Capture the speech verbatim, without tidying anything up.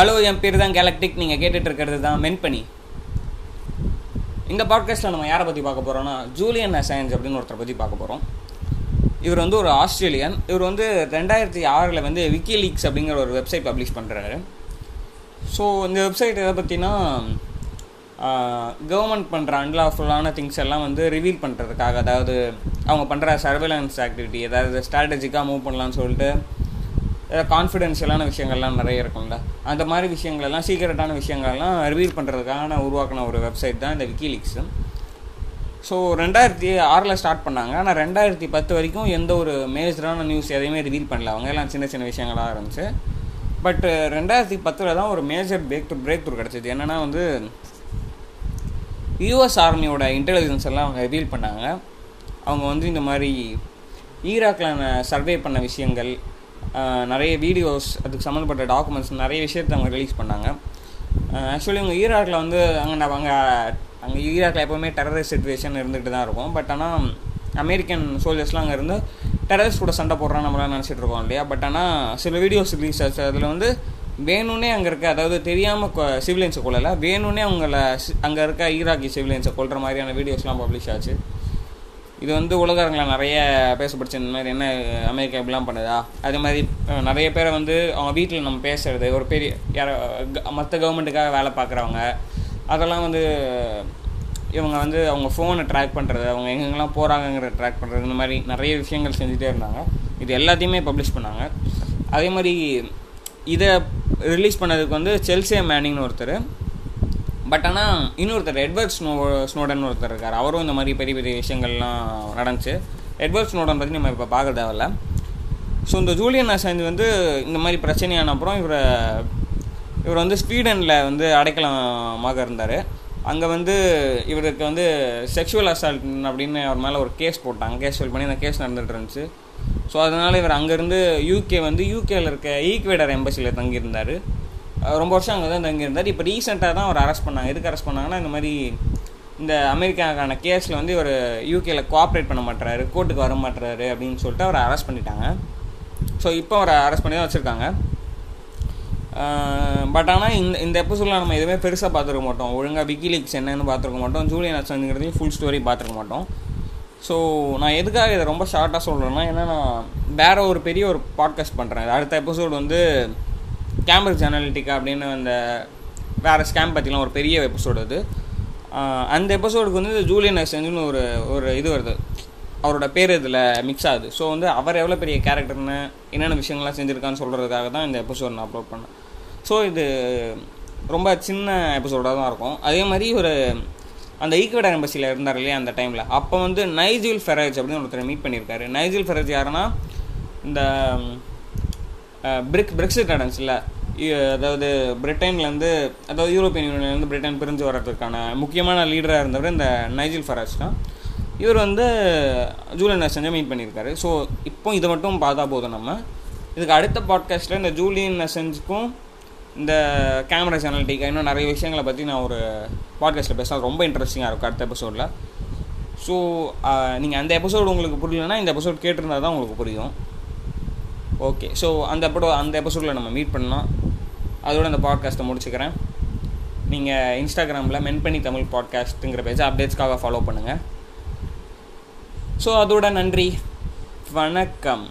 Hello, என் பேர் தான் galactic. நீங்கள் கேட்டுட்ருக்கிறது தான் மென்பணி. இந்த பாட்காஸ்ட்டில் நம்ம யாரை பற்றி பார்க்க போகிறோன்னா, ஜூலியன் அசான்ஜ் அப்படின்னு ஒருத்தரை பற்றி பார்க்க போகிறோம். இவர் வந்து ஒரு ஆஸ்திரேலியன். இவர் வந்து ரெண்டாயிரத்தி ஆறில் வந்து விக்கிலீக்ஸ் அப்படிங்கிற ஒரு வெப்சைட் பப்ளிஷ் பண்ணுறாரு. ஸோ இந்த வெப்சைட் எதை பற்றினா, கவர்மெண்ட் பண்ணுற அன்லாஃபுல்லான திங்ஸ் எல்லாம் வந்து ரிவீல் பண்ணுறதுக்காக, அதாவது அவங்க பண்ணுற சர்வேலன்ஸ் ஆக்டிவிட்டி, ஏதாவது ஸ்ட்ராட்டஜிக்காக மூவ் பண்ணலான்னு சொல்லிட்டு கான்ஃபிடென்ஷியலான விஷயங்கள்லாம் நிறைய இருக்கும்ல, அந்த மாதிரி விஷயங்களெல்லாம், சீக்கிரட்டான விஷயங்கள்லாம் ரிவீல் பண்ணுறதுக்காக நான் உருவாக்கின ஒரு வெப்சைட் தான் இந்த விக்கிலீக்ஸ். ஸோ ரெண்டாயிரத்தி ஆறில் ஸ்டார்ட் பண்ணாங்க. ஆனால் ரெண்டாயிரத்தி பத்து வரைக்கும் எந்த ஒரு மேஜரான நியூஸ் எதையுமே ரிவீல் பண்ணல. அவங்க எல்லாம் சின்ன சின்ன விஷயங்களாக இருந்துச்சு. பட் ரெண்டாயிரத்தி பத்தில் தான் ஒரு மேஜர் பிரேக் பிரேக் த்ரூ கிடச்சிது. என்னென்னா வந்து யூஎஸ் ஆர்மியோட இன்டெலிஜென்ஸ் எல்லாம் அவங்க ரிவீல் பண்ணாங்க. அவங்க வந்து இந்த மாதிரி ஈராக்கில் சர்வே பண்ண விஷயங்கள், நிறைய வீடியோஸ், அதுக்கு சம்மந்தப்பட்ட டாக்குமெண்ட்ஸ், நிறைய விஷயத்தை அவங்க ரிலீஸ் பண்ணாங்க. ஆக்சுவலி அவங்க ஈராக்கில் வந்து அங்கே அவங்க அங்கே ஈராக்கில் எப்போவுமே டெரரிஸ்ட் சிச்சுவேஷன் இருந்துகிட்டு தான் இருக்கும். பட் ஆனால் அமெரிக்கன் சோல்ஜர்ஸ்லாம் அங்கே இருந்து டெரரிஸ்ட் கூட சண்டை போடுறான்னு நம்மளாம் நினச்சிட்டு இருக்கோம் இல்லையா. பட் ஆனால் சில வீடியோஸ் ரிலீஸ் ஆச்சு. அதில் வந்து வேணும்னே அங்கே இருக்க, அதாவது தெரியாமல் சிவிலியன்ஸை கொள்ளலை, வேணும்னே அவங்கள அங்கே இருக்க ஈராக்கி சிவிலியன்ஸை கொள்கிற மாதிரியான வீடியோஸ்லாம் பப்ளிஷ் ஆச்சு. இது வந்து உலகங்களை நிறைய பேசப்படுச்சு. இந்த மாதிரி என்ன அமெரிக்கா இப்படிலாம் பண்ணுதா, அது மாதிரி நிறைய பேரை வந்து அவங்க வீட்டில் நம்ம பேசுகிறது, ஒரு பெரிய யாரோ மற்ற கவர்மெண்ட்டுக்காக வேலை பார்க்குறவங்க, அதெல்லாம் வந்து இவங்க வந்து அவங்க ஃபோனை ட்ராக் பண்ணுறது, அவங்க எங்கெங்கெல்லாம் போகிறாங்கங்கிற ட்ராக் பண்ணுறது, இந்த மாதிரி நிறைய விஷயங்கள் செஞ்சுட்டே இருந்தாங்க. இது எல்லாத்தையுமே பப்ளிஷ் பண்ணாங்க. அதே மாதிரி இதை ரிலீஸ் பண்ணதுக்கு வந்து செல்சியா மேனிங்னு ஒருத்தர், பட் ஆனால் இன்னொருத்தர் எட்வர்ட் ஸ்னோ ஸ்னோடன் ஒருத்தர் இருக்கார். அவரும் இந்த மாதிரி பெரிய பெரிய விஷயங்கள்லாம் நடந்துச்சு. எட்வர்ட் ஸ்னோடன் பற்றி நம்ம இப்போ பார்க்க தேவையில்ல. ஸோ இந்த ஜூலியன் அசான்ஜ் வந்து இந்த மாதிரி பிரச்சனையான அப்புறம் இவரை இவர் வந்து ஸ்வீடனில் வந்து அடைக்கலமாக இருந்தார். அங்கே வந்து இவருக்கு வந்து செக்ஷுவல் அசால்ட் அப்படின்னு அவர் மேலே ஒரு கேஸ் போட்டாங்க. கேஸ் ஃபைல் பண்ணி அந்த கேஸ் நடந்துகிட்டு இருந்துச்சு. ஸோ அதனால் இவர் அங்கேருந்து யூகே வந்து யூகேயில் இருக்க ஈக்வேடர் எம்பசியில் தங்கியிருந்தார். ரொம்ப வருஷம் அங்கே தான் தங்கியிருந்தார். இப்போ ரீசெண்டாக தான் அவர் அரெஸ்ட் பண்ணாங்க. எதுக்கு அரெஸ்ட் பண்ணாங்கன்னா, இந்த மாதிரி இந்த அமெரிக்காக்கான கேஸில் வந்து இவர் யூகேயில் கோஆப்ரேட் பண்ண மாட்டுறாரு, கோர்ட்டுக்கு வர மாட்டுறாரு அப்படின்னு சொல்லிட்டு அவரை அரெஸ்ட் பண்ணிட்டாங்க. ஸோ இப்போ அவரை அரெஸ்ட் பண்ணி தான் வச்சுருக்காங்க. பட் ஆனால் இந்த இந்த எபிசோடில் நம்ம எதுவுமே பெருசாக பார்த்துருக்க மாட்டோம். ஒழுங்காக விக்கிலீக்ஸ் என்னென்னு பார்த்துருக்க மாட்டோம். ஜூலியன் அசான்ஜ்ங்கிறதையும் ஃபுல் ஸ்டோரி பார்த்துருக்க மாட்டோம். ஸோ நான் எதுக்காக இதை ரொம்ப ஷார்ட்டாக சொல்கிறேன்னா, ஏன்னா நான் வேறு ஒரு பெரிய ஒரு பாட்காஸ்ட் பண்ணுறேன். அடுத்த எபிசோடு வந்து கேம்பிரிட்ஜ் அனலிட்டிகா அப்படின்னு அந்த வேறு ஸ்கேம் பற்றிலாம் ஒரு பெரிய எபிசோடு. அது அந்த எபிசோடுக்கு வந்து ஜூலியன் அசான்ஜ்னு ஒரு ஒரு இது வருது, அவரோட பேர் இதில் மிக்ஸ் ஆகுது. ஸோ வந்து அவர் எவ்வளோ பெரிய கேரக்டர்னு, என்னென்ன விஷயங்கள்லாம் செஞ்சுருக்கான்னு சொல்கிறதுக்காக தான் இந்த எபிசோடு நான் அப்லோட் பண்ணேன். ஸோ இது ரொம்ப சின்ன எபிசோடாக தான் இருக்கும். அதே மாதிரி ஒரு அந்த ஈக்வடார் எம்பசியில் இருந்தார் இல்லையா அந்த டைமில், அப்போ வந்து நைஜல் ஃபராஜ் அப்படின்னு ஒருத்தர் மீட் பண்ணியிருக்காரு. நைஜல் ஃபராஜ் யாருன்னா, இந்த பிரிக் பிரெக்சிட் நடந்துச்சுல, அதாவது பிரிட்டன்லேருந்து, அதாவது யூரோப்பியன் யூனியன்லேருந்து பிரிட்டன் பிரிஞ்சு வர்றதுக்கான முக்கியமான லீடராக இருந்தவர் இந்த நைஜல் ஃபராஜ் தான். இவர் வந்து ஜூலியன் அசான்ஜை மீட் பண்ணியிருக்காரு. ஸோ இப்போ இதை மட்டும் பார்த்தா போதும். நம்ம இதுக்கு அடுத்த பாட்காஸ்ட்டில் இந்த ஜூலியன் அசான்ஜுக்கும் இந்த கேம்பிரிட்ஜ் அனலிட்டிகா இன்னும் நிறைய விஷயங்களை பற்றி நான் ஒரு பாட்காஸ்ட்டில் பேசுகிறேன். ரொம்ப இன்ட்ரெஸ்டிங்காக இருக்கும் அடுத்த எபிசோடில். ஸோ நீங்கள் அந்த எபிசோடு உங்களுக்கு புரியலன்னா இந்த எபிசோட் கேட்டிருந்தா தான் உங்களுக்கு புரியும். ஓகே, ஸோ அந்த அப்போ அந்த எபிசோடில் நம்ம மீட் பண்ணலாம். அதோட அந்த பாட்காஸ்ட்டை முடிச்சுக்கிறேன். நீங்கள் இன்ஸ்டாகிராமில் மென்பணி தமிழ் பாட்காஸ்ட்டுங்கிற பேஜ் அப்டேட்ஸ்க்காக ஃபாலோ பண்ணுங்கள். ஸோ அதோட நன்றி, வணக்கம்.